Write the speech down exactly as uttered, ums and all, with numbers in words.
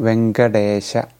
Venkadesha.